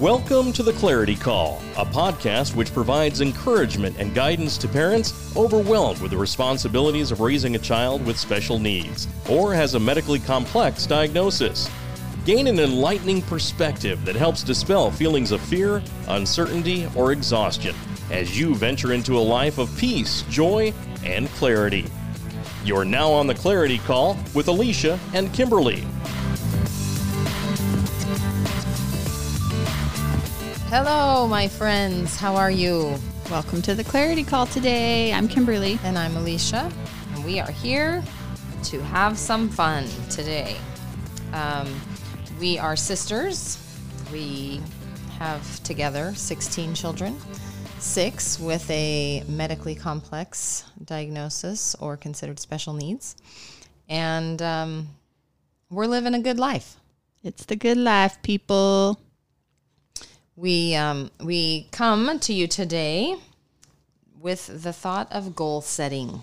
Welcome to The Clarity Call, a podcast which provides encouragement and guidance to parents overwhelmed with the responsibilities of raising a child with special needs or has a medically complex diagnosis. Gain an enlightening perspective that helps dispel feelings of fear, uncertainty, or exhaustion as you venture into a life of peace, joy, and clarity. You're now on The Clarity Call with Alicia and Kimberly. Hello, my friends. How are you? Welcome to The Clarity Call today. I'm Kimberly. And I'm Alicia. And we are here to have some fun today. We are sisters. We have together 16 children, 6 with a medically complex diagnosis or considered special needs. And we're living a good life. It's the good life, people. We come to you today with the thought of goal setting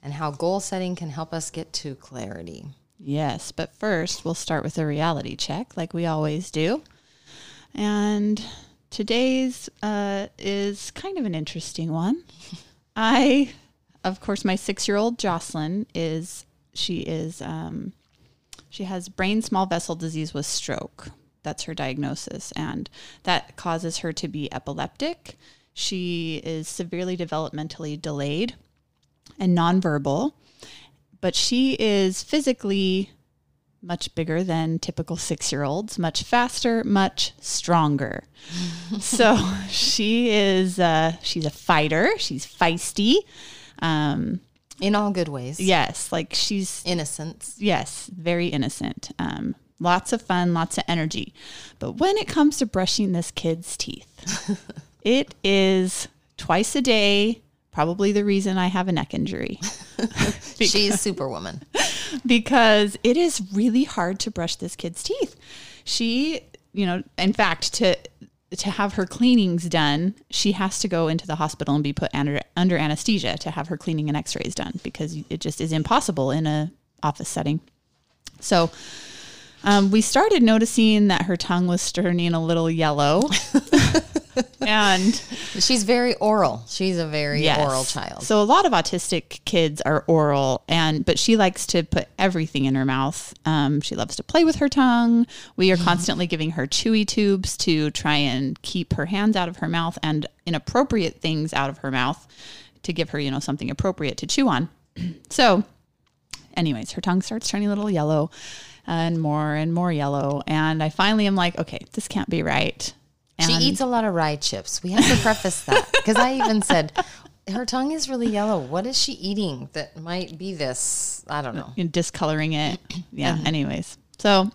and how goal setting can help us get to clarity. Yes, but first we'll start with a reality check like we always do. And today's is kind of an interesting one. Of course, my 6-year-old Jocelyn she has brain small vessel disease with stroke. That's her diagnosis, and that causes her to be epileptic. She is severely developmentally delayed and nonverbal, but she is physically much bigger than typical 6-year-olds, much faster, much stronger. So she's a fighter. She's feisty. In all good ways. Yes. Like she's... innocent. Yes. Very innocent. Lots of fun, lots of energy. But when it comes to brushing this kid's teeth, it is twice a day, probably the reason I have a neck injury. She's Superwoman. Because it is really hard to brush this kid's teeth. She, in fact, to have her cleanings done, she has to go into the hospital and be put under anesthesia to have her cleaning and x-rays done because it just is impossible in an office setting. So... we started noticing that her tongue was turning a little yellow. And she's very oral. She's a very oral child. So a lot of autistic kids are oral, but she likes to put everything in her mouth. She loves to play with her tongue. We are constantly giving her chewy tubes to try and keep her hands out of her mouth and inappropriate things out of her mouth to give her, something appropriate to chew on. So anyways, her tongue starts turning a little yellow. And more yellow. And I finally am like, okay, this can't be right. And she eats a lot of rye chips. We have to preface that because I even said, her tongue is really yellow. What is she eating that might be this? I don't know. Discoloring it. Yeah. Mm-hmm. Anyways. So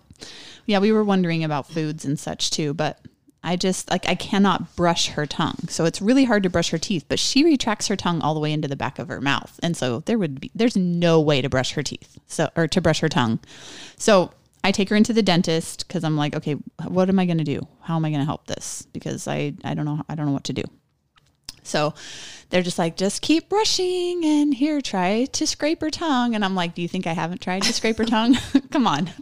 yeah, we were wondering about foods and such too, but I cannot brush her tongue. So it's really hard to brush her teeth, but she retracts her tongue all the way into the back of her mouth. And so there's no way to brush her teeth or to brush her tongue. So I take her into the dentist because I'm like, okay, what am I going to do? How am I going to help this? Because I don't know what to do. So they're just like, just keep brushing and here, try to scrape her tongue. And I'm like, do you think I haven't tried to scrape her tongue? Come on.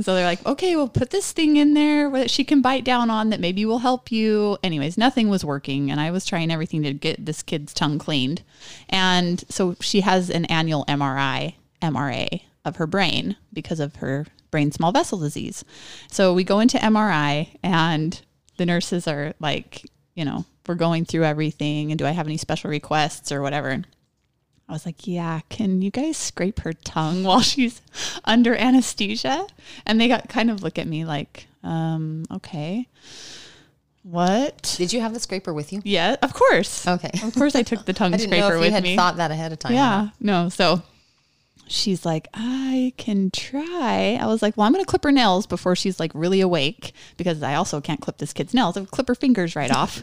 So they're like, okay, we'll put this thing in there that she can bite down on that maybe will help you. Anyways, nothing was working. And I was trying everything to get this kid's tongue cleaned. And so she has an annual MRA of her brain because of her brain small vessel disease. So we go into MRI and the nurses are like, we're going through everything. And do I have any special requests or whatever? I was like, yeah, can you guys scrape her tongue while she's under anesthesia? And they got kind of look at me like, okay, what? Did you have the scraper with you? Yeah, of course. Okay. Of course I took the tongue I didn't scraper know if with you had me. Thought that ahead of time. Yeah, no. So she's like, I can try. I was like, well, I'm going to clip her nails before she's like really awake because I also can't clip this kid's nails. I would clip her fingers right off.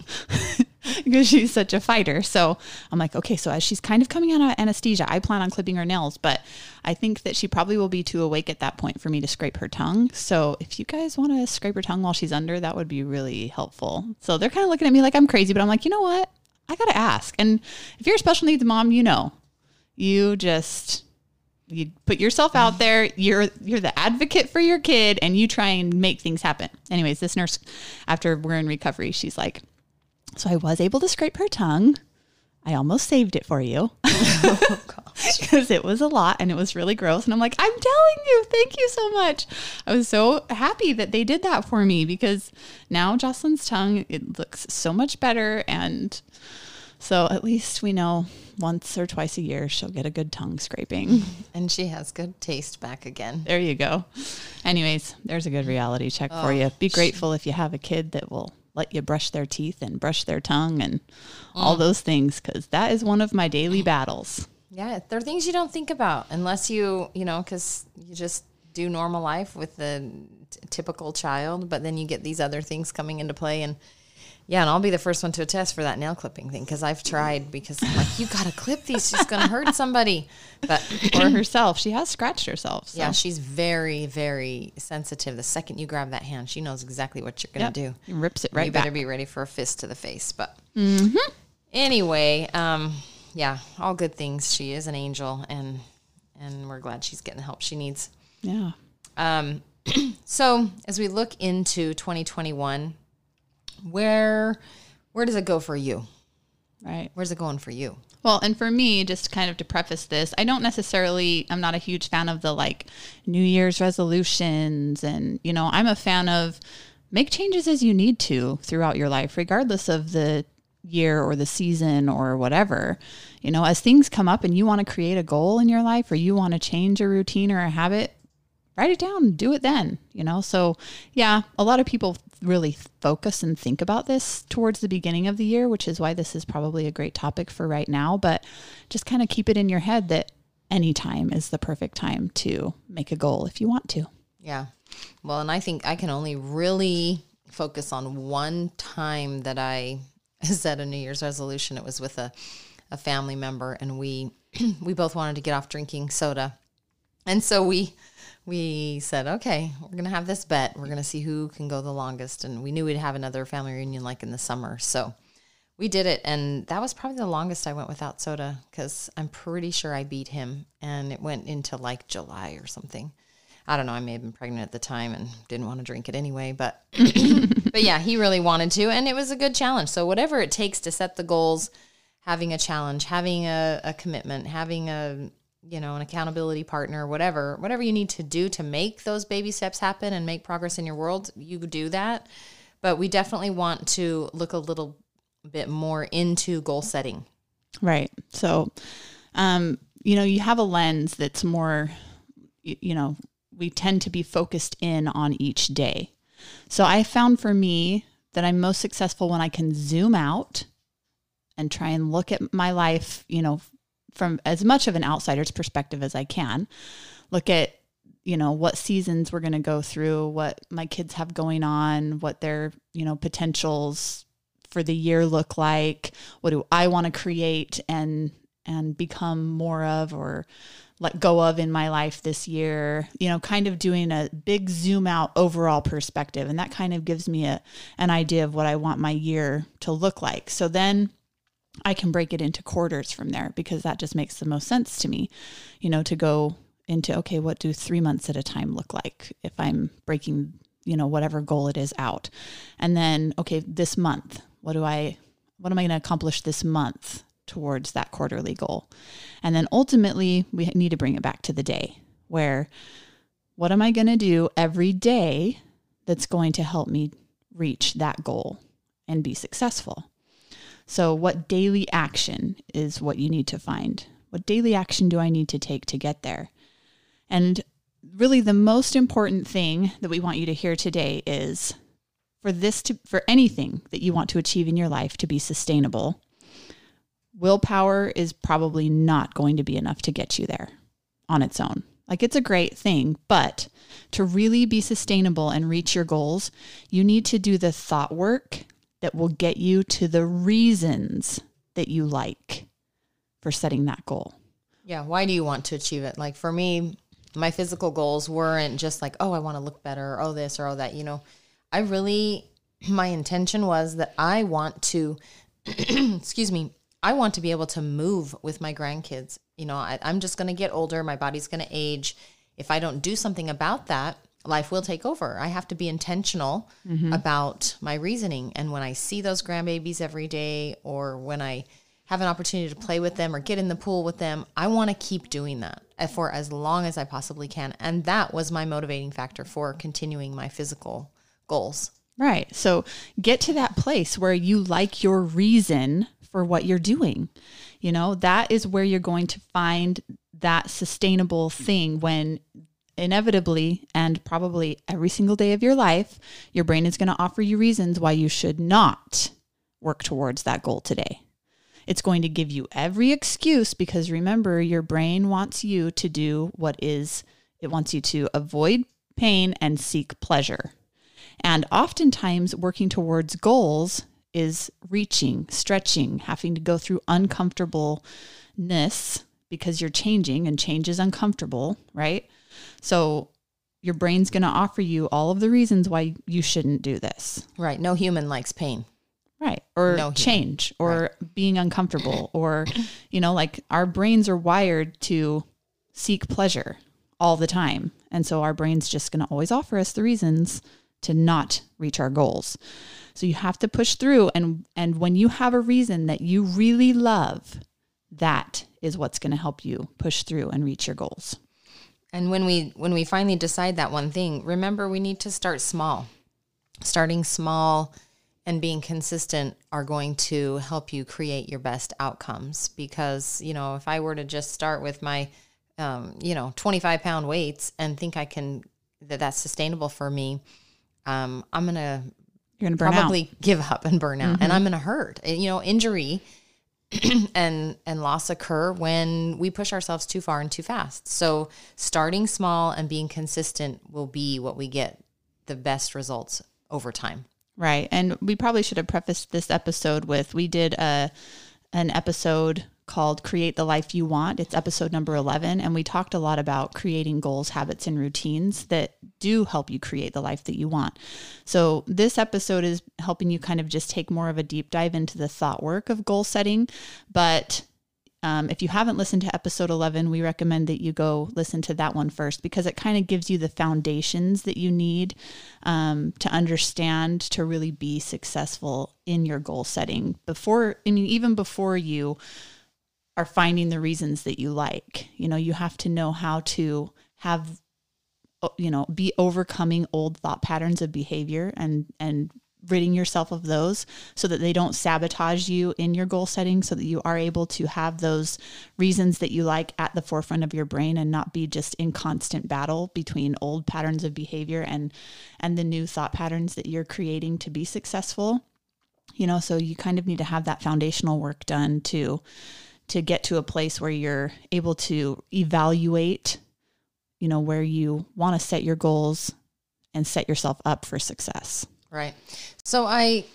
Because she's such a fighter. So I'm like, okay, so as she's kind of coming out of anesthesia, I plan on clipping her nails, but I think that she probably will be too awake at that point for me to scrape her tongue. So if you guys want to scrape her tongue while she's under, that would be really helpful. So they're kind of looking at me like I'm crazy, but I'm like, you know what? I got to ask. And if you're a special needs mom, you just... You put yourself out there. You're the advocate for your kid, and you try and make things happen. Anyways, this nurse, after we're in recovery, she's like, so I was able to scrape her tongue. I almost saved it for you because it was a lot and it was really gross. And I'm like, I'm telling you, thank you so much. I was so happy that they did that for me because now Jocelyn's tongue, it looks so much better. And so at least we know once or twice a year, she'll get a good tongue scraping. And she has good taste back again. There you go. Anyways, there's a good reality check for you. Be grateful if you have a kid that will let you brush their teeth and brush their tongue and all those things, because that is one of my daily battles. Yeah, there are things you don't think about unless you know, because you just do normal life with the typical child, but then you get these other things coming into play. And yeah, and I'll be the first one to attest for that nail clipping thing, because I've tried, because I'm like, you got to clip these. She's going to hurt somebody. But or herself. She has scratched herself. So. Yeah, she's very, very sensitive. The second you grab that hand, she knows exactly what you're going to do. It rips it right back. You better be ready for a fist to the face. But anyway, yeah, all good things. She is an angel, and we're glad she's getting the help she needs. Yeah. So as we look into 2021, where does it go for you? Right. Where's it going for you? Well, and for me, just kind of to preface this, I'm not a huge fan of the like New Year's resolutions. And, you know, I'm a fan of make changes as you need to throughout your life, regardless of the year or the season or whatever. You know, as things come up and you want to create a goal in your life, or you want to change a routine or a habit, write it down, do it then, you know? So yeah, a lot of people really focus and think about this towards the beginning of the year, which is why this is probably a great topic for right now, but just kind of keep it in your head that any time is the perfect time to make a goal if you want to. Yeah. Well, and I think I can only really focus on one time that I set a New Year's resolution. It was with a family member, and we both wanted to get off drinking soda. And so we said, okay, we're going to have this bet. We're going to see who can go the longest. And we knew we'd have another family reunion like in the summer. So we did it. And that was probably the longest I went without soda, because I'm pretty sure I beat him. And it went into like July or something. I don't know. I may have been pregnant at the time and didn't want to drink it anyway. But, but yeah, he really wanted to. And it was a good challenge. So whatever it takes to set the goals, having a challenge, having a commitment, having a, you know, an accountability partner, whatever you need to do to make those baby steps happen and make progress in your world, you do that. But we definitely want to look a little bit more into goal setting. Right. So, you know, you have a lens that's more, you know, we tend to be focused in on each day. So I found for me that I'm most successful when I can zoom out and try and look at my life, you know, from as much of an outsider's perspective as I can. Look at, you know, what seasons we're going to go through, what my kids have going on, what their, you know, potentials for the year look like, what do I want to create and become more of or let go of in my life this year, you know, kind of doing a big zoom out overall perspective. And that kind of gives me an idea of what I want my year to look like. So then I can break it into quarters from there, because that just makes the most sense to me, you know, to go into, okay, what do 3 months at a time look like if I'm breaking, you know, whatever goal it is out. And then, okay, this month, what am I going to accomplish this month towards that quarterly goal? And then ultimately we need to bring it back to the day, where what am I going to do every day that's going to help me reach that goal and be successful? So what daily action is what you need to find? What daily action do I need to take to get there? And really the most important thing that we want you to hear today is for anything that you want to achieve in your life to be sustainable, willpower is probably not going to be enough to get you there on its own. Like, it's a great thing, but to really be sustainable and reach your goals, you need to do the thought work that will get you to the reasons that you like for setting that goal. Yeah. Why do you want to achieve it? Like, for me, my physical goals weren't just like, oh, I want to look better, or oh, this or oh, that. You know, my intention was that I want to, excuse me, I want to be able to move with my grandkids. You know, I'm just going to get older. My body's going to age. If I don't do something about that, life will take over. I have to be intentional about my reasoning. And when I see those grandbabies every day, or when I have an opportunity to play with them or get in the pool with them, I want to keep doing that for as long as I possibly can. And that was my motivating factor for continuing my physical goals. Right. So get to that place where you like your reason for what you're doing. You know, that is where you're going to find that sustainable thing when inevitably, and probably every single day of your life, your brain is going to offer you reasons why you should not work towards that goal today. It's going to give you every excuse, because remember, your brain wants you to do what is, it wants you to avoid pain and seek pleasure. And oftentimes working towards goals is reaching, stretching, having to go through uncomfortableness because you're changing, and change is uncomfortable, right? So your brain's going to offer you all of the reasons why you shouldn't do this. Right. No human likes pain. Right. Or no change, or right, being uncomfortable, or, you know, like our brains are wired to seek pleasure all the time. And so our brain's just going to always offer us the reasons to not reach our goals. So you have to push through. And when you have a reason that you really love, that is what's going to help you push through and reach your goals. And when we finally decide that one thing, remember, we need to start small. Starting small and being consistent are going to help you create your best outcomes. Because, you know, if I were to just start with my, 25-pound weights and think I can, that's sustainable for me, You're gonna probably burn out. Give up and burn out, and I'm gonna hurt. You know, injury and loss occur when we push ourselves too far and too fast. So starting small and being consistent will be what we get the best results over time. Right. And we probably should have prefaced this episode with, we did an episode called Create the Life You Want. It's episode number 11. And we talked a lot about creating goals, habits, and routines that do help you create the life that you want. So this episode is helping you kind of just take more of a deep dive into the thought work of goal setting. But if you haven't listened to episode 11, we recommend that you go listen to that one first, because it kind of gives you the foundations that you need to understand to really be successful in your goal setting even before you are finding the reasons that you like. You know, you have to know how to have, you know, be overcoming old thought patterns of behavior and ridding yourself of those so that they don't sabotage you in your goal setting, so that you are able to have those reasons that you like at the forefront of your brain and not be just in constant battle between old patterns of behavior and the new thought patterns that you're creating to be successful. You know, so you kind of need to have that foundational work done to get to a place where you're able to evaluate, you know, where you want to set your goals and set yourself up for success. Right. So I,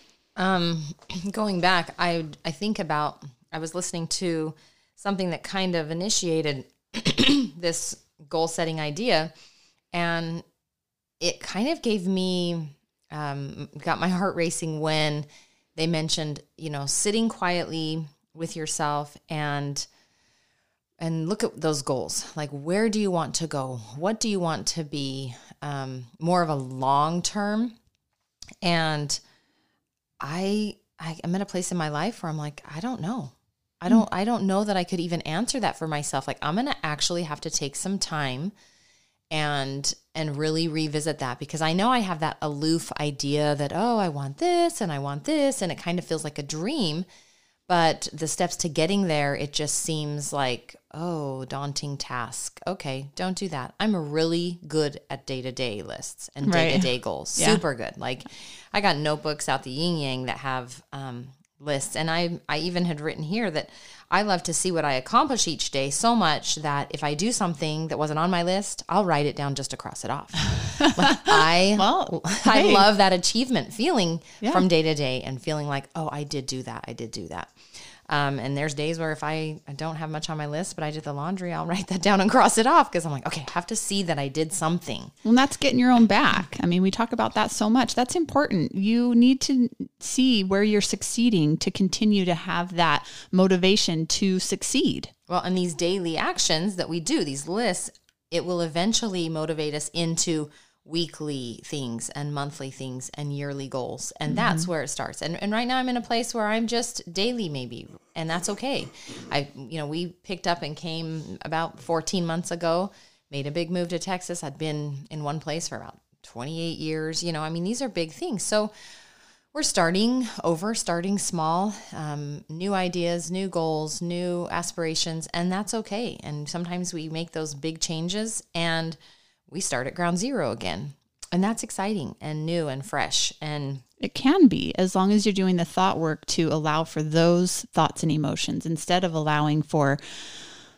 going back, I think about, I was listening to something that kind of initiated this goal setting idea, and it kind of gave me, got my heart racing when they mentioned, you know, sitting quietly with yourself and look at those goals. Like, where do you want to go? What do you want to be? More of a long term. And I'm at a place in my life where I'm like, I don't know. I don't know that I could even answer that for myself. Like, I'm going to actually have to take some time and really revisit that, because I know I have that aloof idea that, oh, I want this. And it kind of feels like a dream, but the steps to getting there, it just seems like, oh, daunting task. Okay, don't do that. I'm really good at day-to-day lists and day-to-day goals. Yeah. Super good. Like, I got notebooks out the yin yang that have lists. And I even had written here that I love to see what I accomplish each day so much that if I do something that wasn't on my list, I'll write it down just to cross it off. Like, I love that achievement feeling from day to day, and feeling like, oh, I did do that. And there's days where if I don't have much on my list, but I did the laundry, I'll write that down and cross it off because I'm like, okay, I have to see that I did something. Well, that's getting your own back. I mean, we talk about that so much. That's important. You need to see where you're succeeding to continue to have that motivation to succeed. Well, and these daily actions that we do, these lists, it will eventually motivate us into weekly things and monthly things and yearly goals. And that's where it starts. And right now I'm in a place where I'm just daily maybe, and that's okay. We picked up and came about 14 months ago, made a big move to Texas. I'd been in one place for about 28 years. These are big things. So we're starting small, new ideas, new goals, new aspirations, and that's okay. And sometimes we make those big changes and we start at ground zero again. And that's exciting and new and fresh. And it can be, as long as you're doing the thought work to allow for those thoughts and emotions instead of allowing for,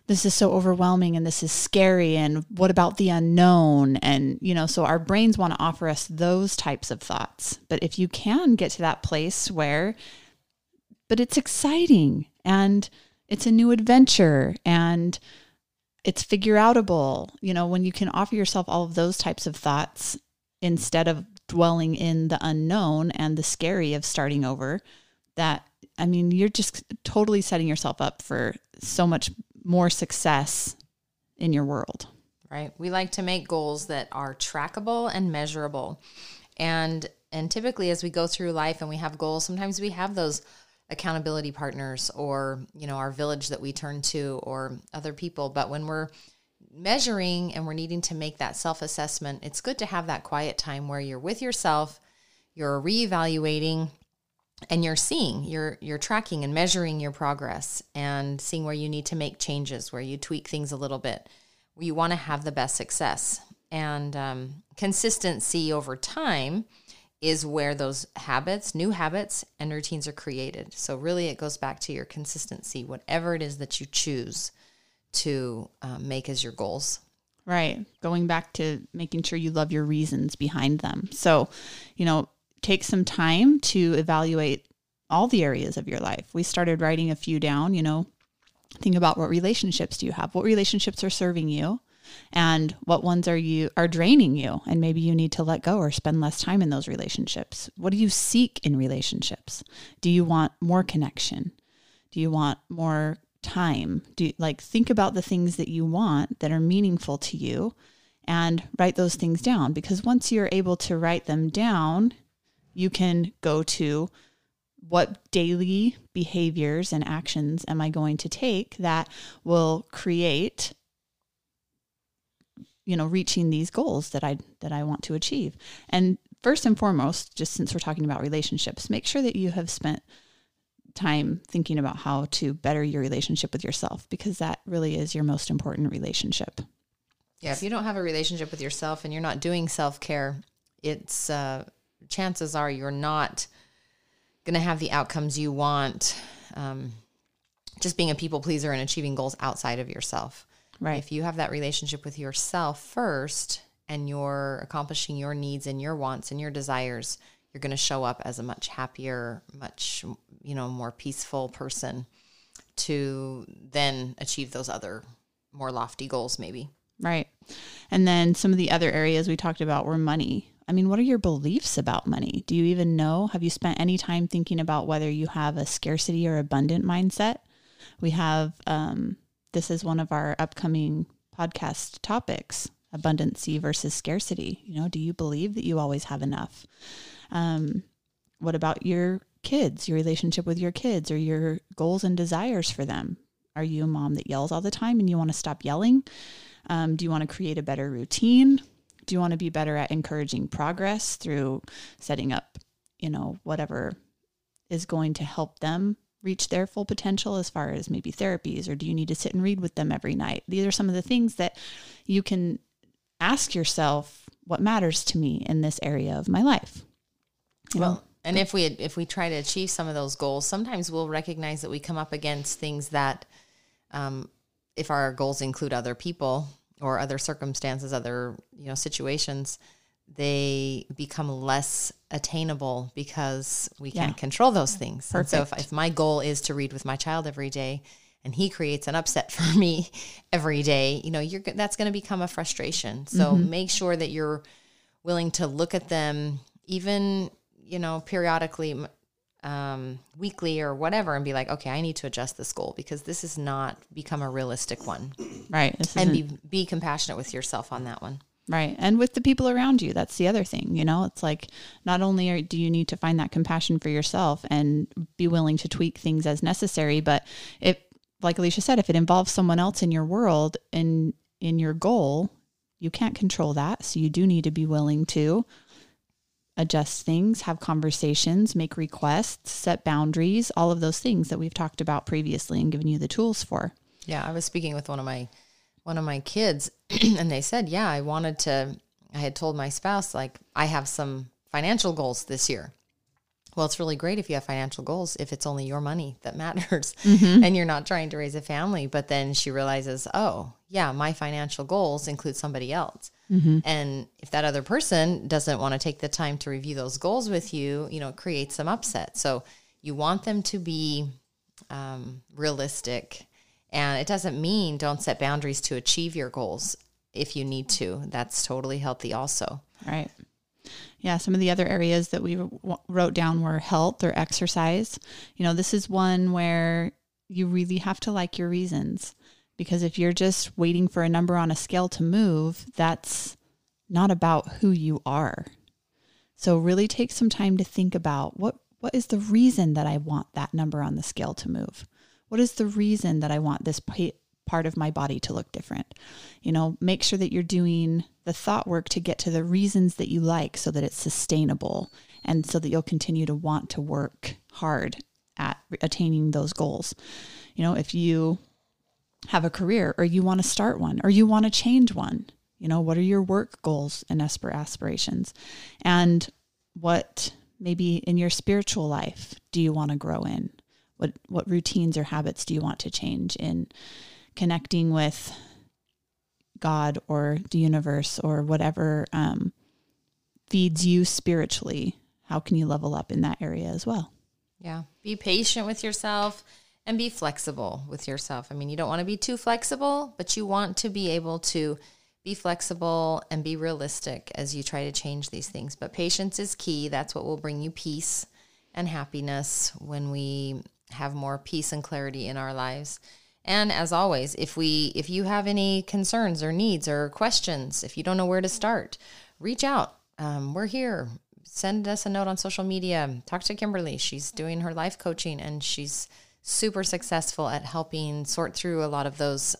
this is so overwhelming and this is scary and what about the unknown? And, so our brains want to offer us those types of thoughts. But if you can get to that place where, but it's exciting and it's a new adventure and it's figure outable, when you can offer yourself all of those types of thoughts instead of dwelling in the unknown and the scary of starting over, you're just totally setting yourself up for so much more success in your world. Right. We like to make goals that are trackable and measurable. And typically as we go through life and we have goals, sometimes we have those accountability partners or, our village that we turn to or other people. But when we're measuring and we're needing to make that self-assessment, it's good to have that quiet time where you're with yourself, you're reevaluating, and you're seeing, you're tracking and measuring your progress and seeing where you need to make changes, where you tweak things a little bit. You want to have the best success. And consistency over time is where those habits, new habits and routines are created. So really it goes back to your consistency, whatever it is that you choose to make as your goals. Right. Going back to making sure you love your reasons behind them. So, take some time to evaluate all the areas of your life. We started writing a few down, think about what relationships do you have? What relationships are serving you? And what ones are draining you? And maybe you need to let go or spend less time in those relationships. What do you seek in relationships? Do you want more connection? Do you want more time? Think about the things that you want that are meaningful to you and write those things down. Because once you're able to write them down, you can go to what daily behaviors and actions am I going to take that will create reaching these goals that I want to achieve. And first and foremost, just since we're talking about relationships, make sure that you have spent time thinking about how to better your relationship with yourself, because that really is your most important relationship. Yeah. If you don't have a relationship with yourself and you're not doing self-care, it's chances are you're not going to have the outcomes you want. Just being a people pleaser and achieving goals outside of yourself. Right. If you have that relationship with yourself first and you're accomplishing your needs and your wants and your desires, you're going to show up as a much happier, much, more peaceful person to then achieve those other more lofty goals maybe. Right. And then some of the other areas we talked about were money. What are your beliefs about money? Do you even know? Have you spent any time thinking about whether you have a scarcity or abundant mindset? We have, this is one of our upcoming podcast topics, abundancy versus scarcity. Do you believe that you always have enough? What about your kids, your relationship with your kids or your goals and desires for them? Are you a mom that yells all the time and you want to stop yelling? Do you want to create a better routine? Do you want to be better at encouraging progress through setting up, whatever is going to help them reach their full potential as far as maybe therapies, or do you need to sit and read with them every night? These are some of the things that you can ask yourself, what matters to me in this area of my life? And if we try to achieve some of those goals, sometimes we'll recognize that we come up against things that, if our goals include other people or other circumstances, other, situations, they become less attainable because we can't control those things. Perfect. And so if my goal is to read with my child every day and he creates an upset for me every day, you know, that's going to become a frustration. So make sure that you're willing to look at them even, you know, periodically, weekly or whatever, and be like, okay, I need to adjust this goal because this has not become a realistic one. Right. And be compassionate with yourself on that one. Right. And with the people around you, that's the other thing, you know, it's like, not only do you need to find that compassion for yourself and be willing to tweak things as necessary, but like Alicia said, if it involves someone else in your world and in your goal, you can't control that. So you do need to be willing to adjust things, have conversations, make requests, set boundaries, all of those things that we've talked about previously and given you the tools for. Yeah. I was speaking with one of my kids and they said, I had told my spouse, like, I have some financial goals this year. Well, it's really great if you have financial goals, if it's only your money that matters and you're not trying to raise a family. But then she realizes, oh yeah, my financial goals include somebody else. And if that other person doesn't want to take the time to review those goals with you, you know, it creates some upset. So you want them to be realistic. And it doesn't mean don't set boundaries to achieve your goals if you need to. That's totally healthy also. Right. Yeah. Some of the other areas that we wrote down were health or exercise. You know, this is one where you really have to like your reasons, because if you're just waiting for a number on a scale to move, that's not about who you are. So really take some time to think about what is the reason that I want that number on the scale to move? What is the reason that I want this part of my body to look different? You know, make sure that you're doing the thought work to get to the reasons that you like so that it's sustainable and so that you'll continue to want to work hard at attaining those goals. You know, if you have a career or you want to start one or you want to change one, you know, what are your work goals and aspirations? And what maybe in your spiritual life do you want to grow in? What routines or habits do you want to change in connecting with God or the universe or whatever feeds you spiritually? How can you level up in that area as well? Yeah. Be patient with yourself and be flexible with yourself. I mean, you don't want to be too flexible, but you want to be able to be flexible and be realistic as you try to change these things. But patience is key. That's what will bring you peace and happiness when we have more peace and clarity in our lives. And as always, if you have any concerns or needs or questions, if you don't know where to start, reach out. We're here. Send us a note on social media. Talk to Kimberly. She's doing her life coaching and she's super successful at helping sort through a lot of those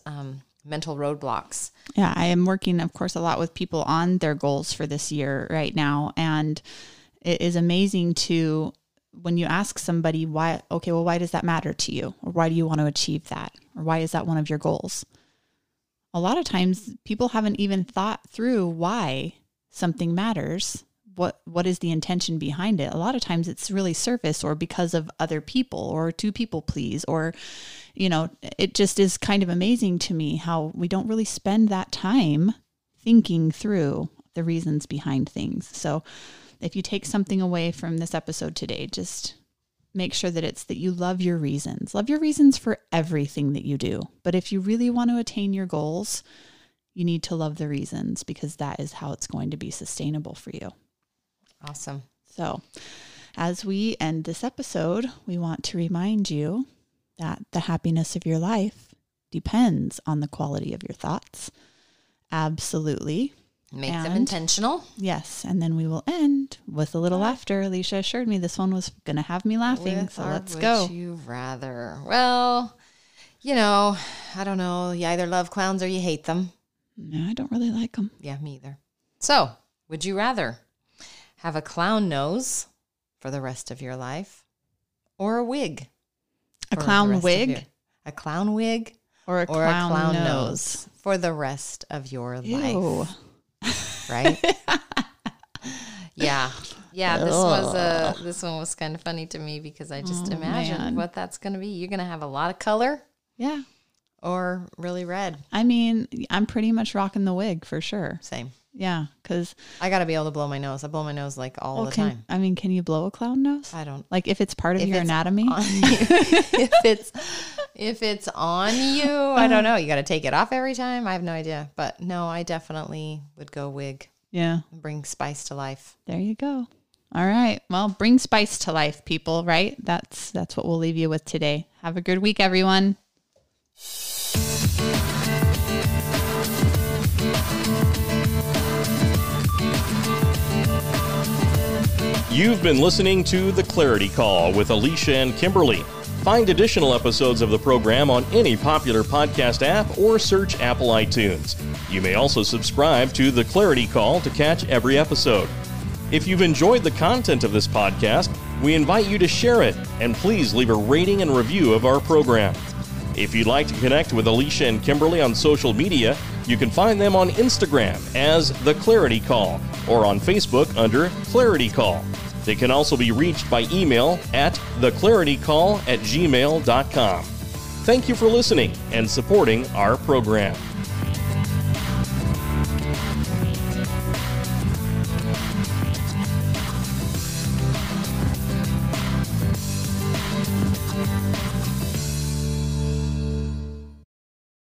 mental roadblocks. Yeah, I am working, of course, a lot with people on their goals for this year right now. And it is amazing when you ask somebody why does that matter to you? Or why do you want to achieve that? Or why is that one of your goals? A lot of times people haven't even thought through why something matters. What is the intention behind it? A lot of times it's really surface or because of other people or to people please, or, you know, it just is kind of amazing to me how we don't really spend that time thinking through the reasons behind things. So if you take something away from this episode today, just make sure that it's that you love your reasons. Love your reasons for everything that you do. But if you really want to attain your goals, you need to love the reasons, because that is how it's going to be sustainable for you. Awesome. So as we end this episode, we want to remind you that the happiness of your life depends on the quality of your thoughts. Absolutely. Make them intentional. Yes. And then we will end with a little laughter. Alicia assured me this one was going to have me laughing. So let's go. Would you rather? Well, you know, I don't know. You either love clowns or you hate them. No, I don't really like them. Yeah, me either. So would you rather have a clown nose for the rest of your life or a wig? A clown wig? A clown wig or a clown nose for the rest of your life. Right? Yeah. Yeah. This one was kind of funny to me because I just imagined what that's going to be. You're going to have a lot of color. Yeah. Or really red. I mean, I'm pretty much rocking the wig for sure. Same. Yeah, because I got to be able to blow my nose. I blow my nose like all the time. I mean, can you blow a clown nose? I don't. Like if it's part of your anatomy? You, if it's on you, I don't know. You got to take it off every time. I have no idea. But no, I definitely would go wig. Yeah. Bring spice to life. There you go. All right. Well, bring spice to life, people, right? That's what we'll leave you with today. Have a good week, everyone. You've been listening to The Clarity Call with Alicia and Kimberly. Find additional episodes of the program on any popular podcast app or search Apple iTunes. You may also subscribe to The Clarity Call to catch every episode. If you've enjoyed the content of this podcast, we invite you to share it, and please leave a rating and review of our program. If you'd like to connect with Alicia and Kimberly on social media, you can find them on Instagram as The Clarity Call or on Facebook under Clarity Call. They can also be reached by email at theclaritycall@gmail.com. Thank you for listening and supporting our program.